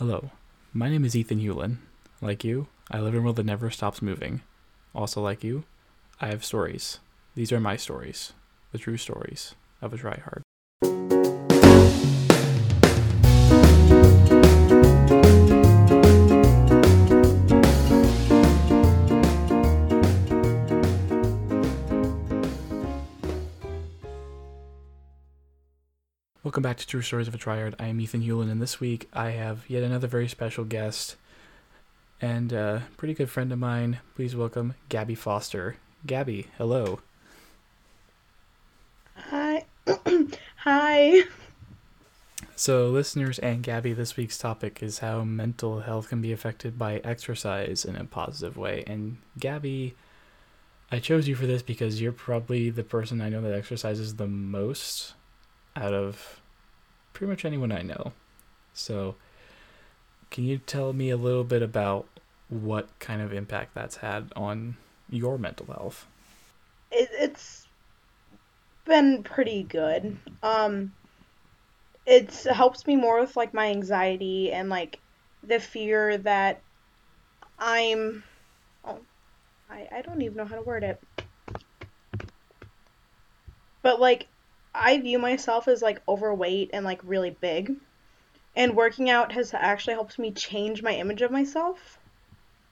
Hello, my name is Ethan Hewlin. Like you, I live in a world that never stops moving. Also like you, I have stories. These are my stories, the true stories of a tryhard. Welcome back to True Stories of a Tryhard. I am Ethan Hewlin, and this week I have yet another very special guest and a pretty good friend of mine. Please welcome Gabby Foster. Gabby, hello. Hi. Hi. So, listeners and Gabby, this week's topic is how mental health can be affected by exercise in a positive way. And Gabby, I chose you for this because you're probably the person I know that exercises the most out of pretty much anyone I know. So can you tell me a little bit about what kind of impact that's had on your mental health? It's been pretty good. It helps me more with like my anxiety and like the fear that I don't even know how to word it. But like I view myself as like overweight and like really big, and working out has actually helped me change my image of myself,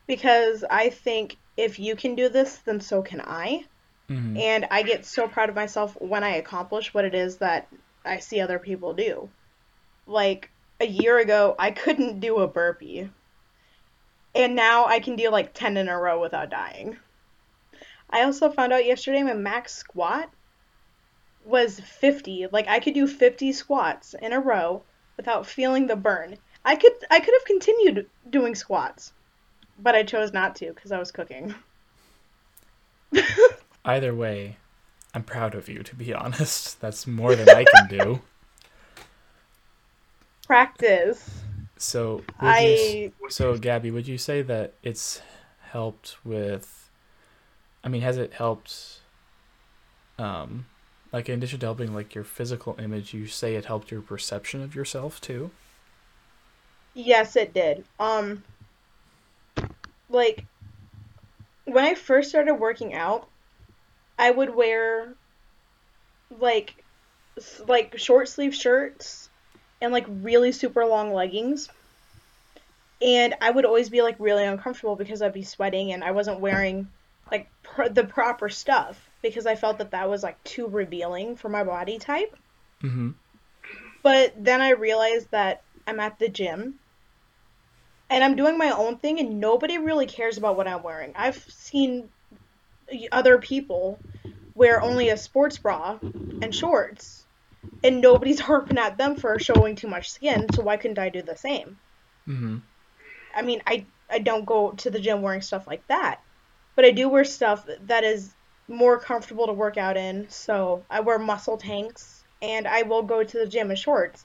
because I think if you can do this, then so can I. Mm-hmm. And I get so proud of myself when I accomplish what it is that I see other people do. Like a year ago, I couldn't do a burpee, and now I can do like 10 in a row without dying. I also found out yesterday my max squat was 50. Like I could do 50 squats in a row without feeling the burn. I could have continued doing squats, but I chose not to because I was cooking. Either way, I'm proud of you, to be honest. That's more than I can do. Practice. So Gabby, would you say that it's helped with, I mean, has it helped like, in addition to helping, like, your physical image, you say it helped your perception of yourself, too? Yes, it did. Like, when I first started working out, I would wear, like short-sleeve shirts and, like, really super long leggings. And I would always be, like, really uncomfortable because I'd be sweating and I wasn't wearing, like, the proper stuff, because I felt that was, like, too revealing for my body type. Mm-hmm. But then I realized that I'm at the gym, and I'm doing my own thing, and nobody really cares about what I'm wearing. I've seen other people wear only a sports bra and shorts, and nobody's harping at them for showing too much skin, so why couldn't I do the same? Mm-hmm. I mean, I don't go to the gym wearing stuff like that, but I do wear stuff that is more comfortable to work out in. So I wear muscle tanks and I will go to the gym in shorts,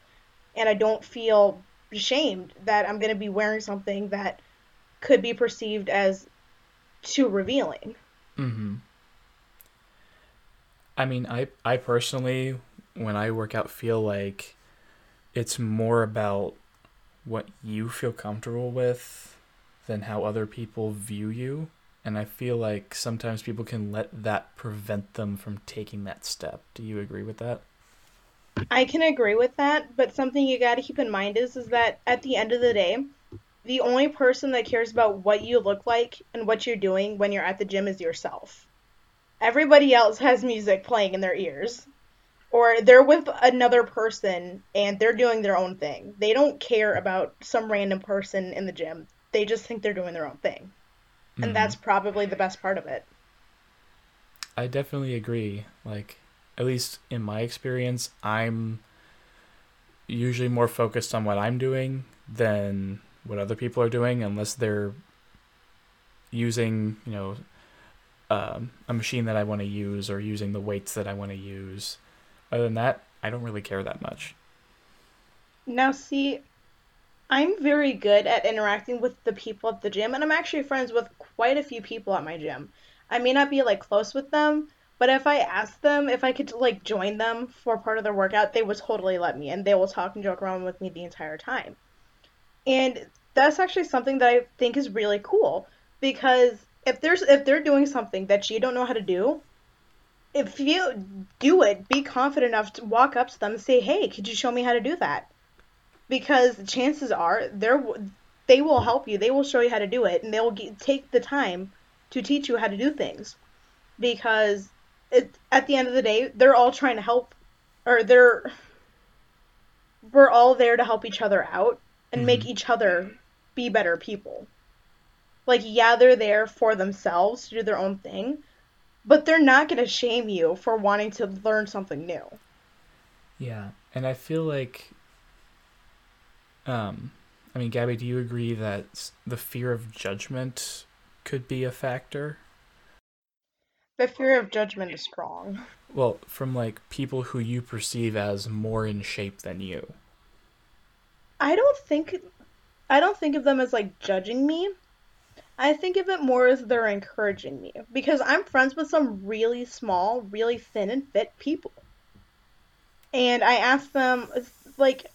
and I don't feel ashamed that I'm going to be wearing something that could be perceived as too revealing. Mm-hmm. I mean, I personally, when I work out, feel like it's more about what you feel comfortable with than how other people view you. And I feel like sometimes people can let that prevent them from taking that step. Do you agree with that? I can agree with that, but something you got to keep in mind is that at the end of the day, the only person that cares about what you look like and what you're doing when you're at the gym is yourself. Everybody else has music playing in their ears, or they're with another person and they're doing their own thing. They don't care about some random person in the gym. They just think they're doing their own thing. And that's probably the best part of it. I definitely agree. Like, at least in my experience, I'm usually more focused on what I'm doing than what other people are doing, unless they're using, a machine that I want to use or using the weights that I want to use. Other than that, I don't really care that much. Now, see, I'm very good at interacting with the people at the gym, and I'm actually friends with quite a few people at my gym. I may not be, like, close with them, but if I asked them if I could, like, join them for part of their workout, they would totally let me, and they will talk and joke around with me the entire time. And that's actually something that I think is really cool, because if they're doing something that you don't know how to do, if you do it, be confident enough to walk up to them and say, hey, could you show me how to do that? Because chances are they will help you. They will show you how to do it, and they will take the time to teach you how to do things. Because at the end of the day, they're all trying to help, or we're all there to help each other out and make each other be better people. Like, yeah, they're there for themselves to do their own thing, but they're not going to shame you for wanting to learn something new. Yeah, and I feel like, I mean, Gabby, do you agree that the fear of judgment could be a factor? The fear of judgment is strong. Well, from, like, people who you perceive as more in shape than you. I don't think of them as, like, judging me. I think of it more as they're encouraging me. Because I'm friends with some really small, really thin and fit people. And I asked them, like,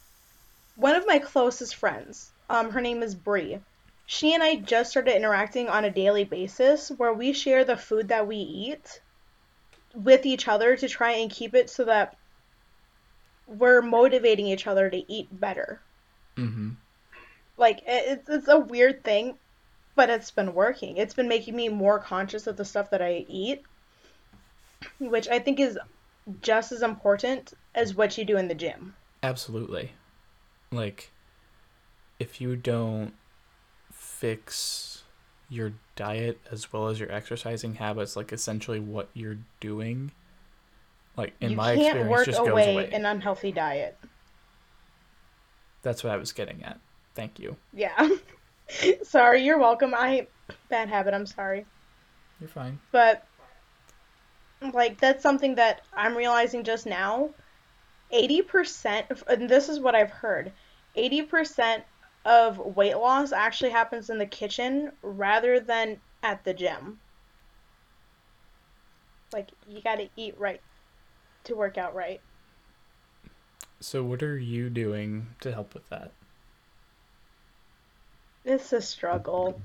one of my closest friends, her name is Brie. She and I just started interacting on a daily basis where we share the food that we eat with each other to try and keep it so that we're motivating each other to eat better. Mm-hmm. Like, it's a weird thing, but it's been working. It's been making me more conscious of the stuff that I eat, which I think is just as important as what you do in the gym. Absolutely. Like, if you don't fix your diet as well as your exercising habits, like essentially what you're doing, like in my experience, work just away goes away. An unhealthy diet. That's what I was getting at. Thank you. Yeah. Sorry, you're welcome. Bad habit, I'm sorry. You're fine. But, like, that's something that I'm realizing just now. 80%, and this is what I've heard, 80% of weight loss actually happens in the kitchen rather than at the gym. Like, you gotta eat right to work out right. So what are you doing to help with that? It's a struggle.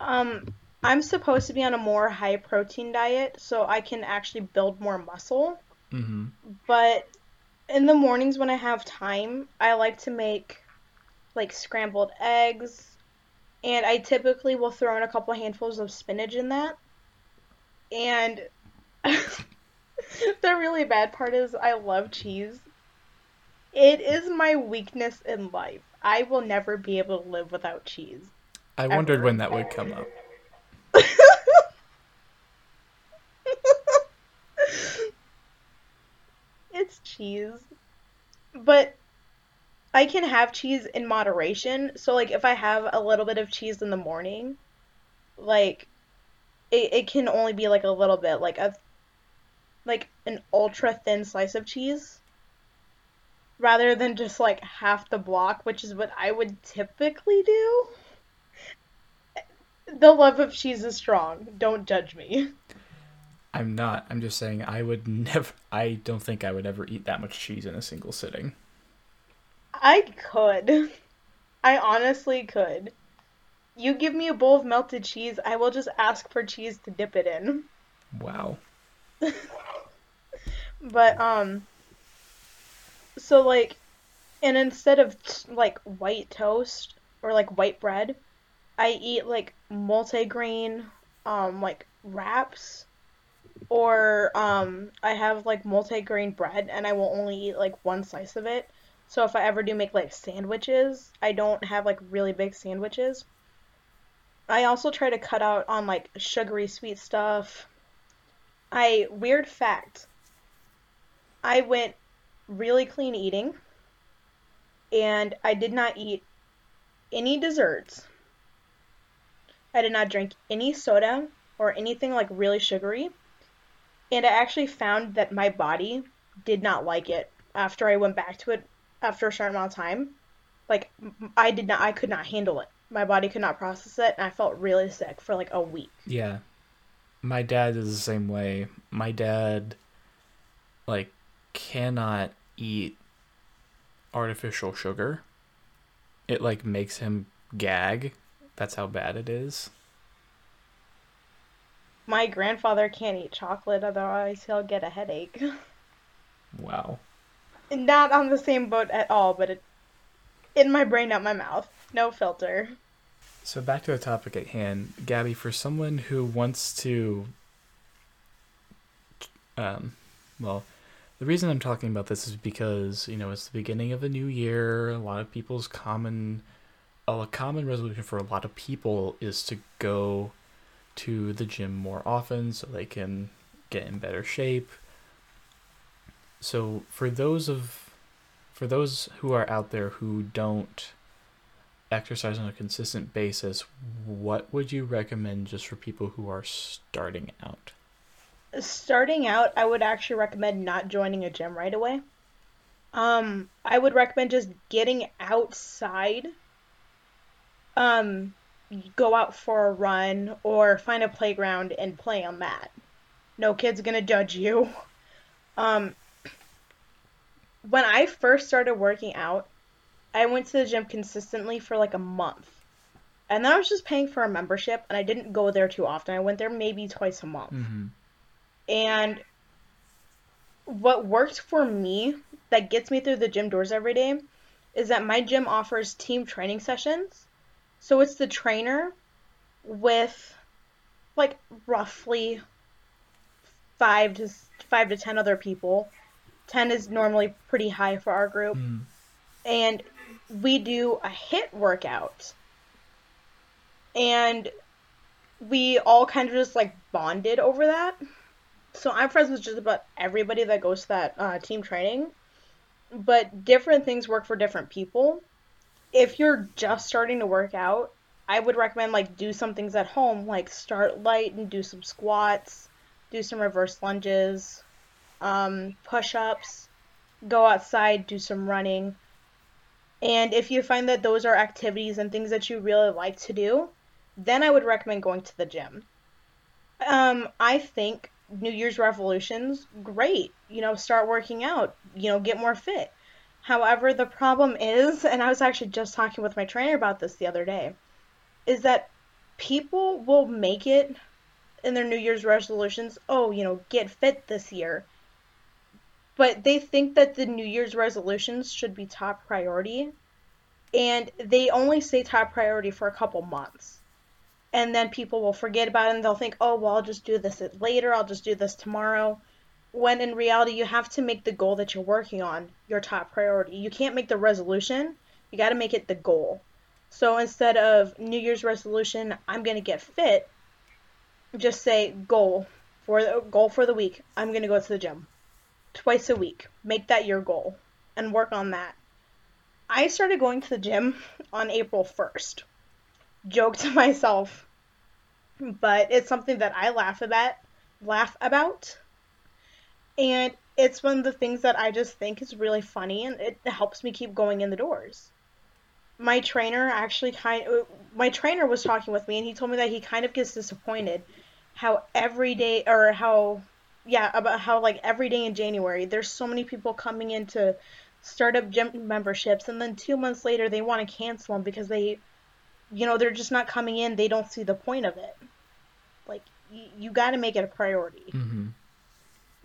I'm supposed to be on a more high protein diet so I can actually build more muscle. Mm-hmm. But in the mornings when I have time, I like to make, like, scrambled eggs, and I typically will throw in a couple of handfuls of spinach in that. And the really bad part is I love cheese. It is my weakness in life. I will never be able to live without cheese. I wondered when that would come up. It's cheese. But I can have cheese in moderation. So, like, if I have a little bit of cheese in the morning, like, it can only be, like, a little bit. Like an ultra-thin slice of cheese. Rather than just, like, half the block, which is what I would typically do. The love of cheese is strong. Don't judge me. I'm not. I'm just saying I don't think I would ever eat that much cheese in a single sitting. I could. I honestly could. You give me a bowl of melted cheese, I will just ask for cheese to dip it in. Wow. But, so, like, and instead of, like, white toast or, like, white bread, I eat, like, multigrain, like, wraps, or, I have, like, multigrain bread, and I will only eat, like, one slice of it. So if I ever do make, like, sandwiches, I don't have, like, really big sandwiches. I also try to cut out on, like, sugary sweet stuff. Weird fact, I went really clean eating, and I did not eat any desserts. I did not drink any soda or anything, like, really sugary, and I actually found that my body did not like it after I went back to it after a certain amount of time. Like, I could not handle it. My body could not process it, and I felt really sick for, like, a week. Yeah. My dad is the same way. My dad, like, cannot eat artificial sugar it like makes him gag. That's how bad it is. My grandfather can't eat chocolate, otherwise he'll get a headache. Wow. Not on the same boat at all, but it, in my brain, out my mouth. No filter. So back to the topic at hand. Gabby, for someone who wants to... well, the reason I'm talking about this is because, you know, it's the beginning of a new year. A lot of people's common... A common resolution for a lot of people is to go to the gym more often so they can get in better shape. So for those who are out there who don't exercise on a consistent basis, what would you recommend just for people who are starting out? Starting out, I would actually recommend not joining a gym right away. I would recommend just getting outside. Go out for a run or find a playground and play on that. No kid's gonna judge you. When I first started working out, I went to the gym consistently for like a month. And then I was just paying for a membership, and I didn't go there too often. I went there maybe twice a month. Mm-hmm. And what worked for me that gets me through the gym doors every day is that my gym offers team training sessions. So it's the trainer with, like, roughly 5 to 10 other people. 10 is normally pretty high for our group. Mm. And we do a HIIT workout. And we all kind of just, like, bonded over that. So I'm friends with just about everybody that goes to that team training. But different things work for different people. If you're just starting to work out, I would recommend, like, do some things at home, like start light and do some squats, do some reverse lunges, push-ups, go outside, do some running. And if you find that those are activities and things that you really like to do, then I would recommend going to the gym. I think New Year's resolutions, great. You know, start working out, you know, get more fit. However, the problem is, and I was actually just talking with my trainer about this the other day, is that people will make it in their New Year's resolutions, oh, you know, get fit this year. But they think that the New Year's resolutions should be top priority, and they only say top priority for a couple months. And then people will forget about it, and they'll think, oh, well, I'll just do this later, I'll just do this tomorrow. When in reality, you have to make the goal that you're working on your top priority. You can't make the resolution. You got to make it the goal. So instead of New Year's resolution, I'm going to get fit, just say goal for the week. I'm going to go to the gym twice a week. Make that your goal and work on that. I started going to the gym on April 1st. Joke to myself, but it's something that I laugh about. And it's one of the things that I just think is really funny, and it helps me keep going in the doors. My trainer was talking with me, and he told me that he kind of gets disappointed about how every day in January, there's so many people coming in to start up gym memberships, and then 2 months later, they want to cancel them because they, you know, they're just not coming in. They don't see the point of it. Like, you got to make it a priority. Mm-hmm.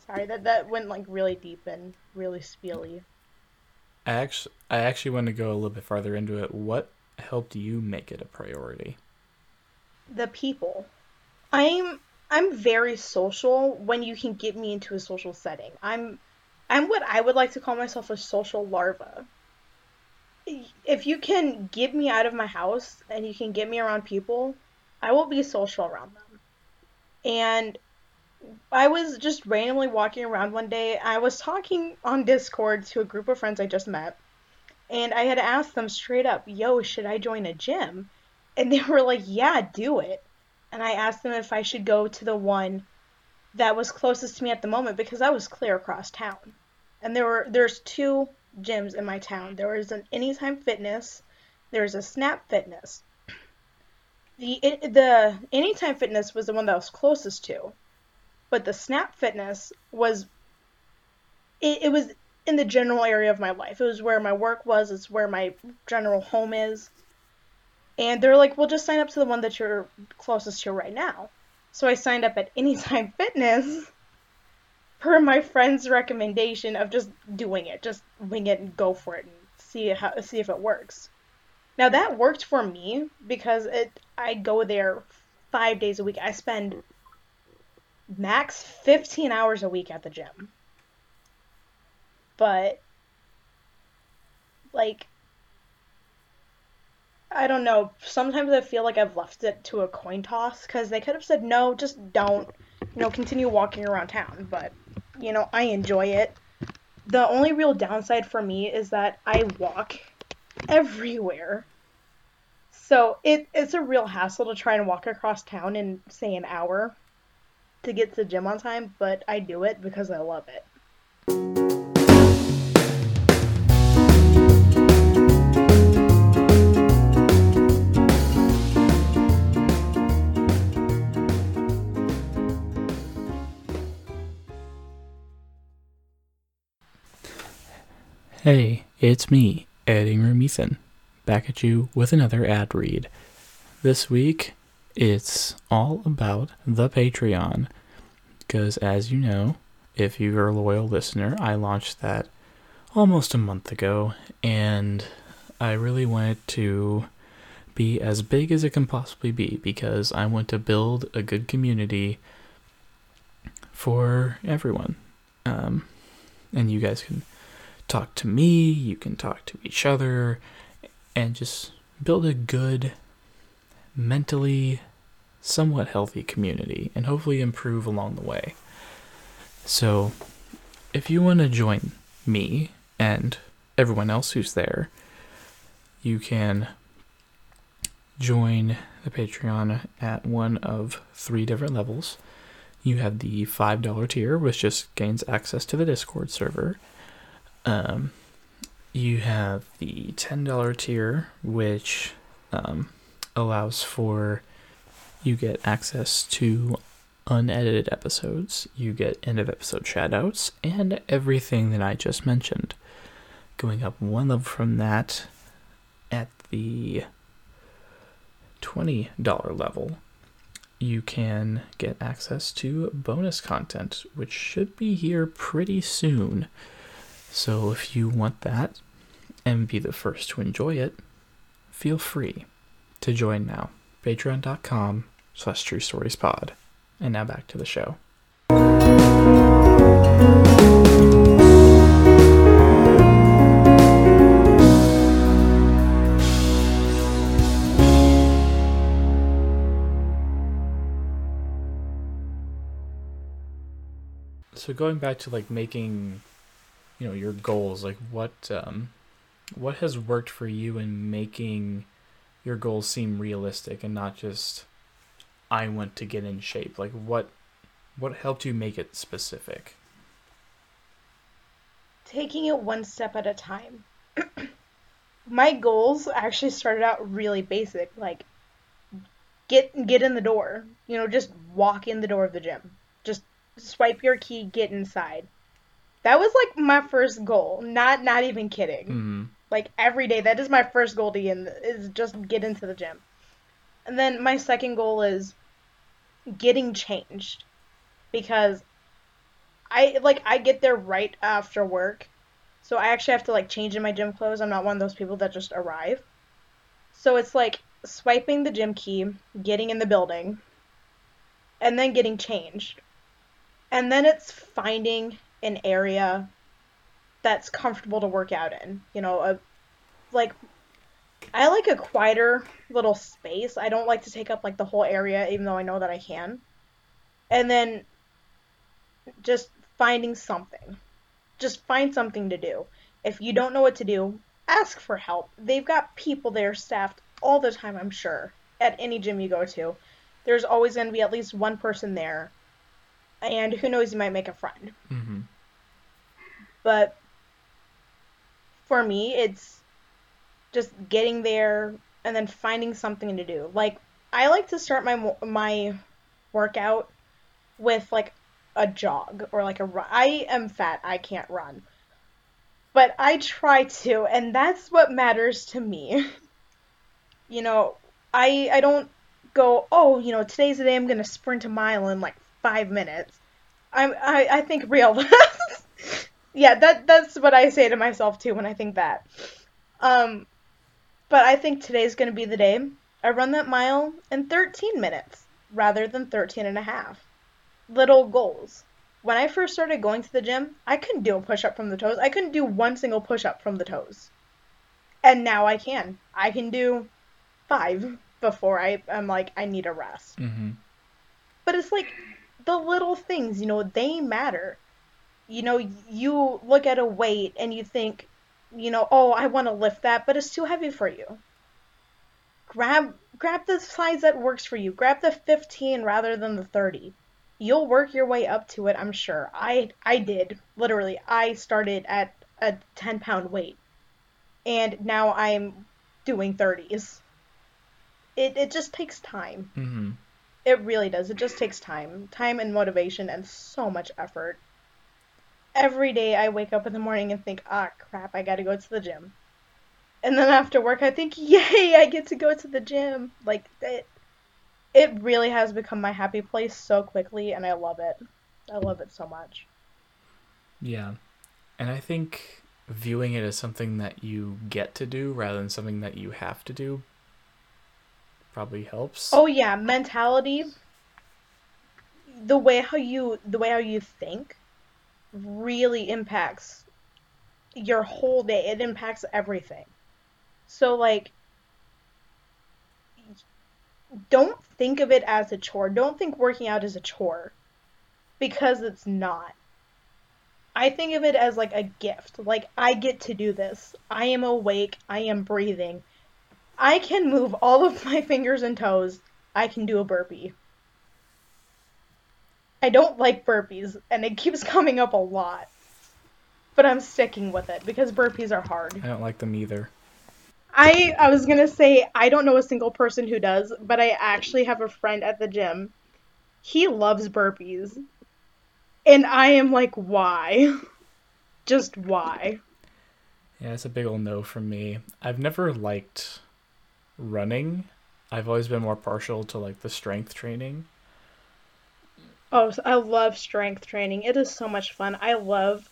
Sorry, that went, like, really deep and really spiely. I actually want to go a little bit farther into it. What helped you make it a priority? The people. I'm very social when you can get me into a social setting. I'm what I would like to call myself a social larva. If you can get me out of my house and you can get me around people, I will be social around them. And I was just randomly walking around one day. I was talking on Discord to a group of friends I just met, and I had asked them straight up, yo, should I join a gym? And they were like, yeah, do it. And I asked them if I should go to the one that was closest to me at the moment, because I was clear across town. And there's two gyms in my town. There was an Anytime Fitness. There's a Snap Fitness. The Anytime Fitness was the one that I was closest to. But the Snap Fitness was, it was in the general area of my life. It was where my work was. It's where my general home is. And they're like, well, just sign up to the one that you're closest to right now. So I signed up at Anytime Fitness per my friend's recommendation of just doing it. Just wing it and go for it and see if it works. Now, that worked for me because I go there 5 days a week. I spend max 15 hours a week at the gym. But, like, I don't know. Sometimes I feel like I've left it to a coin toss because they could have said, no, just don't, continue walking around town. But, I enjoy it. The only real downside for me is that I walk everywhere. So it's a real hassle to try and walk across town in, say, an hour to get to the gym on time, but I do it because I love it. Hey, it's me, Ed Ingram Ethan, back at you with another ad read. This week, it's all about the Patreon, because as you know, if you are a loyal listener, I launched that almost a month ago, and I really wanted to be as big as it can possibly be, because I want to build a good community for everyone, and you guys can talk to me, you can talk to each other, and just build a good, mentally somewhat healthy community, and hopefully improve along the way. So, if you want to join me and everyone else who's there, you can join the Patreon at one of three different levels. You have the $5 tier, which just gains access to the Discord server. You have the $10 tier, which allows for, you get access to unedited episodes, you get end of episode shoutouts, and everything that I just mentioned. Going up one level from that, at the $20 level, you can get access to bonus content, which should be here pretty soon. So if you want that and be the first to enjoy it, feel free to join now. Patreon.com/TrueStoriesPod. And now back to the show. So going back to making your goals, what has worked for you in making your goals seem realistic and not just, I want to get in shape? What helped you make it specific? Taking it one step at a time. My goals actually started out really basic, get in the door, just walk in the door of the gym, just swipe your key, get inside. That was, my first goal. Not even kidding. Mm-hmm. Every day, that is my first goal is just get into the gym. And then my second goal is getting changed. Because I get there right after work. So I actually have to, change in my gym clothes. I'm not one of those people that just arrive. So it's, swiping the gym key, getting in the building, and then getting changed. And then it's finding an area that's comfortable to work out in. I like a quieter little space. I don't like to take up the whole area, even though I know that I can. And then just finding something. Just find something to do. If you don't know what to do, ask for help. They've got people there staffed all the time, I'm sure. At any gym you go to, there's always going to be at least one person there. And who knows, you might make a friend. Mm-hmm. But for me, it's just getting there and then finding something to do. I like to start my workout with, a jog or a run. I am fat. I can't run. But I try to, and that's what matters to me. You know, I don't go, oh, you know, today's the day I'm going to sprint a mile in like 5 minutes. I think real. Yeah, that's what I say to myself too when I think that. But I think today's going to be the day I run that mile in 13 minutes rather than 13 and a half. Little goals. When I first started going to the gym, I couldn't do a push-up from the toes. I couldn't do one single push-up from the toes. And now I can. I can do 5 before I'm like, I need a rest. Mm-hmm. But it's like the little things, you know, they matter. You know, you look at a weight and you think, you know, oh, I want to lift that, but it's too heavy for you. Grab the size that works for you. Grab the 15 rather than the 30. You'll work your way up to it, I'm sure. I did. Literally, I started at a 10-pound weight, and now I'm doing 30s. It just takes time. Mm-hmm. It really does. It just takes time. Time and motivation and so much effort. Every day I wake up in the morning and think, crap, I gotta go to the gym. And then after work I think, yay, I get to go to the gym. Like, it really has become my happy place so quickly, and I love it. I love it so much. Yeah. And I think viewing it as something that you get to do rather than something that you have to do probably helps. Oh yeah, mentality. The way how you think really impacts your whole day. It impacts everything. So like, don't think of it as a chore. Don't think working out is a chore, because it's not. I think of it as like a gift. Like, I get to do this. I am awake. I am breathing. I can move all of my fingers and toes. I can do a burpee. I don't like burpees, and it keeps coming up a lot. But I'm sticking with it, because burpees are hard. I don't like them either. I was going to say, I don't know a single person who does, but I actually have a friend at the gym. He loves burpees. And I am like, why? Just why? Yeah, it's a big old no from me. I've never liked running. I've always been more partial to like the strength training. Oh, I love strength training. It is so much fun. I love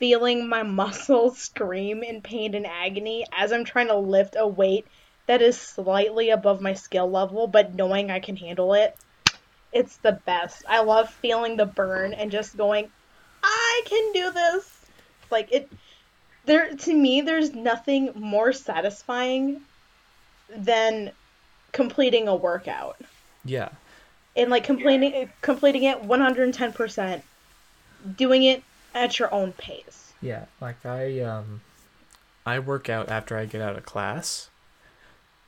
feeling my muscles scream in pain and agony as I'm trying to lift a weight that is slightly above my skill level, but knowing I can handle it, it's the best. I love feeling the burn and just going, I can do this. Like, to me, there's nothing more satisfying than completing a workout. Yeah. And like completing it 110%, doing it at your own pace. Yeah, like I work out after I get out of class,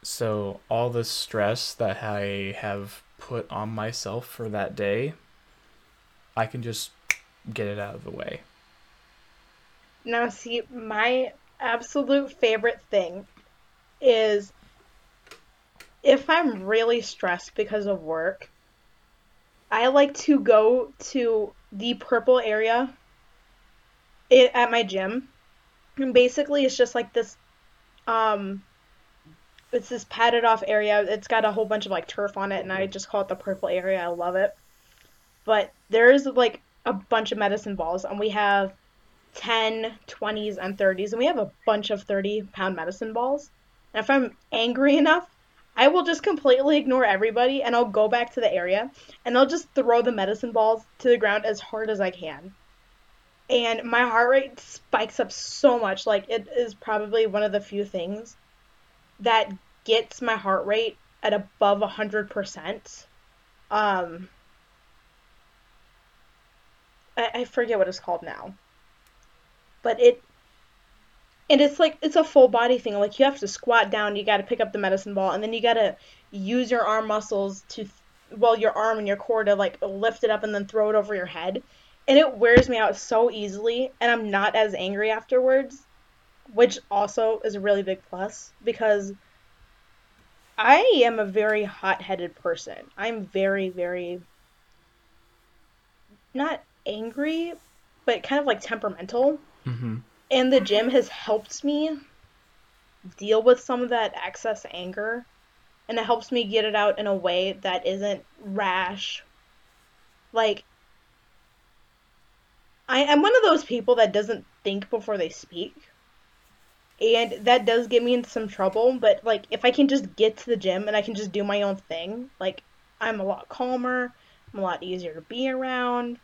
so all the stress that I have put on myself for that day, I can just get it out of the way. Now see, my absolute favorite thing is if I'm really stressed because of work, I like to go to the purple area at my gym, and basically it's just like this, it's this padded off area. It's got a whole bunch of like turf on it, and I just call it the purple area. I love it. But there's like a bunch of medicine balls, and we have 10, 20s, and 30s, and we have a bunch of 30-pound medicine balls. And if I'm angry enough, I will just completely ignore everybody, and I'll go back to the area, and I'll just throw the medicine balls to the ground as hard as I can. And my heart rate spikes up so much. Like, it is probably one of the few things that gets my heart rate at above 100%. I forget what it's called now. But it's like, it's a full body thing. Like, you have to squat down, you got to pick up the medicine ball, and then you got to use your arm muscles your arm and your core to, like, lift it up and then throw it over your head. And it wears me out so easily, and I'm not as angry afterwards, which also is a really big plus, because I am a very hot-headed person. I'm very, very, not angry, but kind of like temperamental. Mm-hmm. And the gym has helped me deal with some of that excess anger, and it helps me get it out in a way that isn't rash. Like, I'm one of those people that doesn't think before they speak, and that does get me into some trouble, but, like, if I can just get to the gym and I can just do my own thing, like, I'm a lot calmer, I'm a lot easier to be around.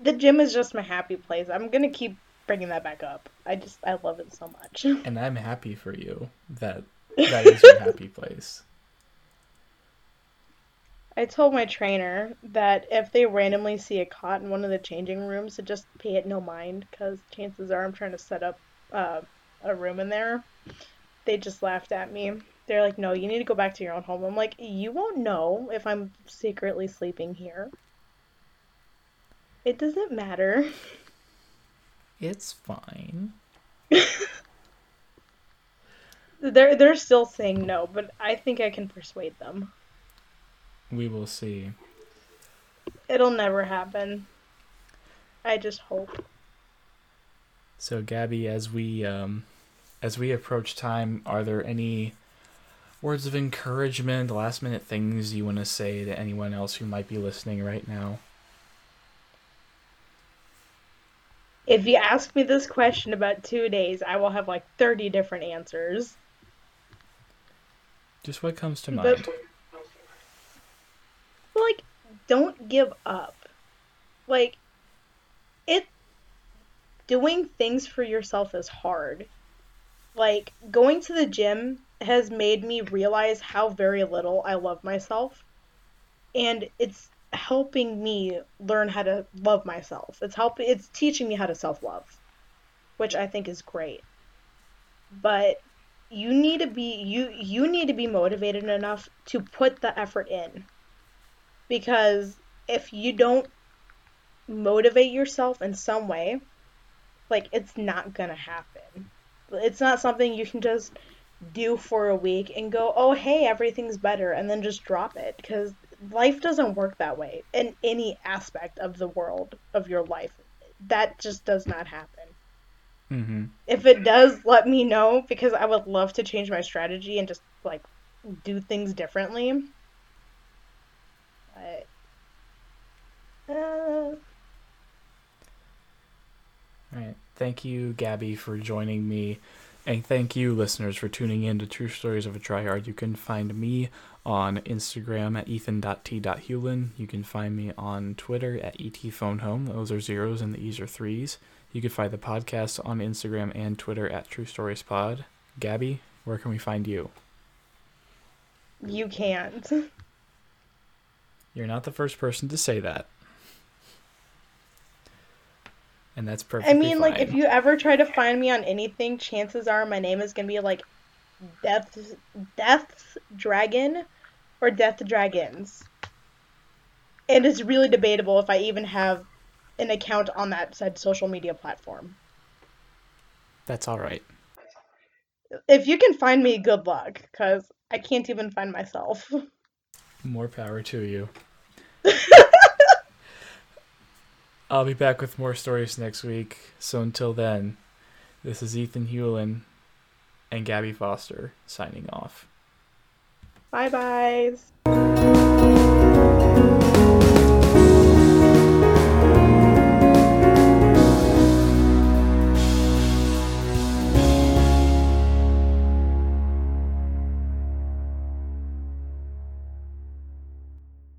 The gym is just my happy place. I'm going to keep bringing that back up. I love it so much. And I'm happy for you that is your happy place. I told my trainer that if they randomly see a cot in one of the changing rooms, to just pay it no mind, because chances are I'm trying to set up a room in there. They just laughed at me. They're like, no, you need to go back to your own home. I'm like, you won't know if I'm secretly sleeping here. It doesn't matter. It's fine. They're still saying no, but I think I can persuade them. We will see. It'll never happen. I just hope. So, Gabby, as we approach time, are there any words of encouragement, last-minute things you want to say to anyone else who might be listening right now? If you ask me this question about 2 days, I will have like 30 different answers. Just what comes to mind. Like, don't give up. Like, doing things for yourself is hard. Like, going to the gym has made me realize how very little I love myself. And it's helping me learn how to love myself. It's teaching me how to self-love, which I think is great. But you need to be you need to be motivated enough to put the effort in. Because if you don't motivate yourself in some way, like, it's not going to happen. It's not something you can just do for a week and go, oh, hey, everything's better, and then just drop it. Because life doesn't work that way in any aspect of the world of your life. That just does not happen. Mm-hmm. If it does, let me know, because I would love to change my strategy and just, like, do things differently. All right. Thank you, Gabby, for joining me. And thank you, listeners, for tuning in to True Stories of a Tryhard. You can find me on Instagram at ethan.t.hewlin. You can find me on Twitter at etphonehome. Those are zeros and the E's are threes. You can find the podcast on Instagram and Twitter at True Stories Pod. Gabby, where can we find you? You can't. You're not the first person to say that. And that's perfectly fine. I mean, like, if you ever try to find me on anything, chances are my name is going to be, like, Death's Dragon or Death Dragons. And it's really debatable if I even have an account on that said social media platform. That's all right. If you can find me, good luck, because I can't even find myself. More power to you. I'll be back with more stories next week. So until then, this is Ethan Hewlin and Gabby Foster signing off. Bye-bye.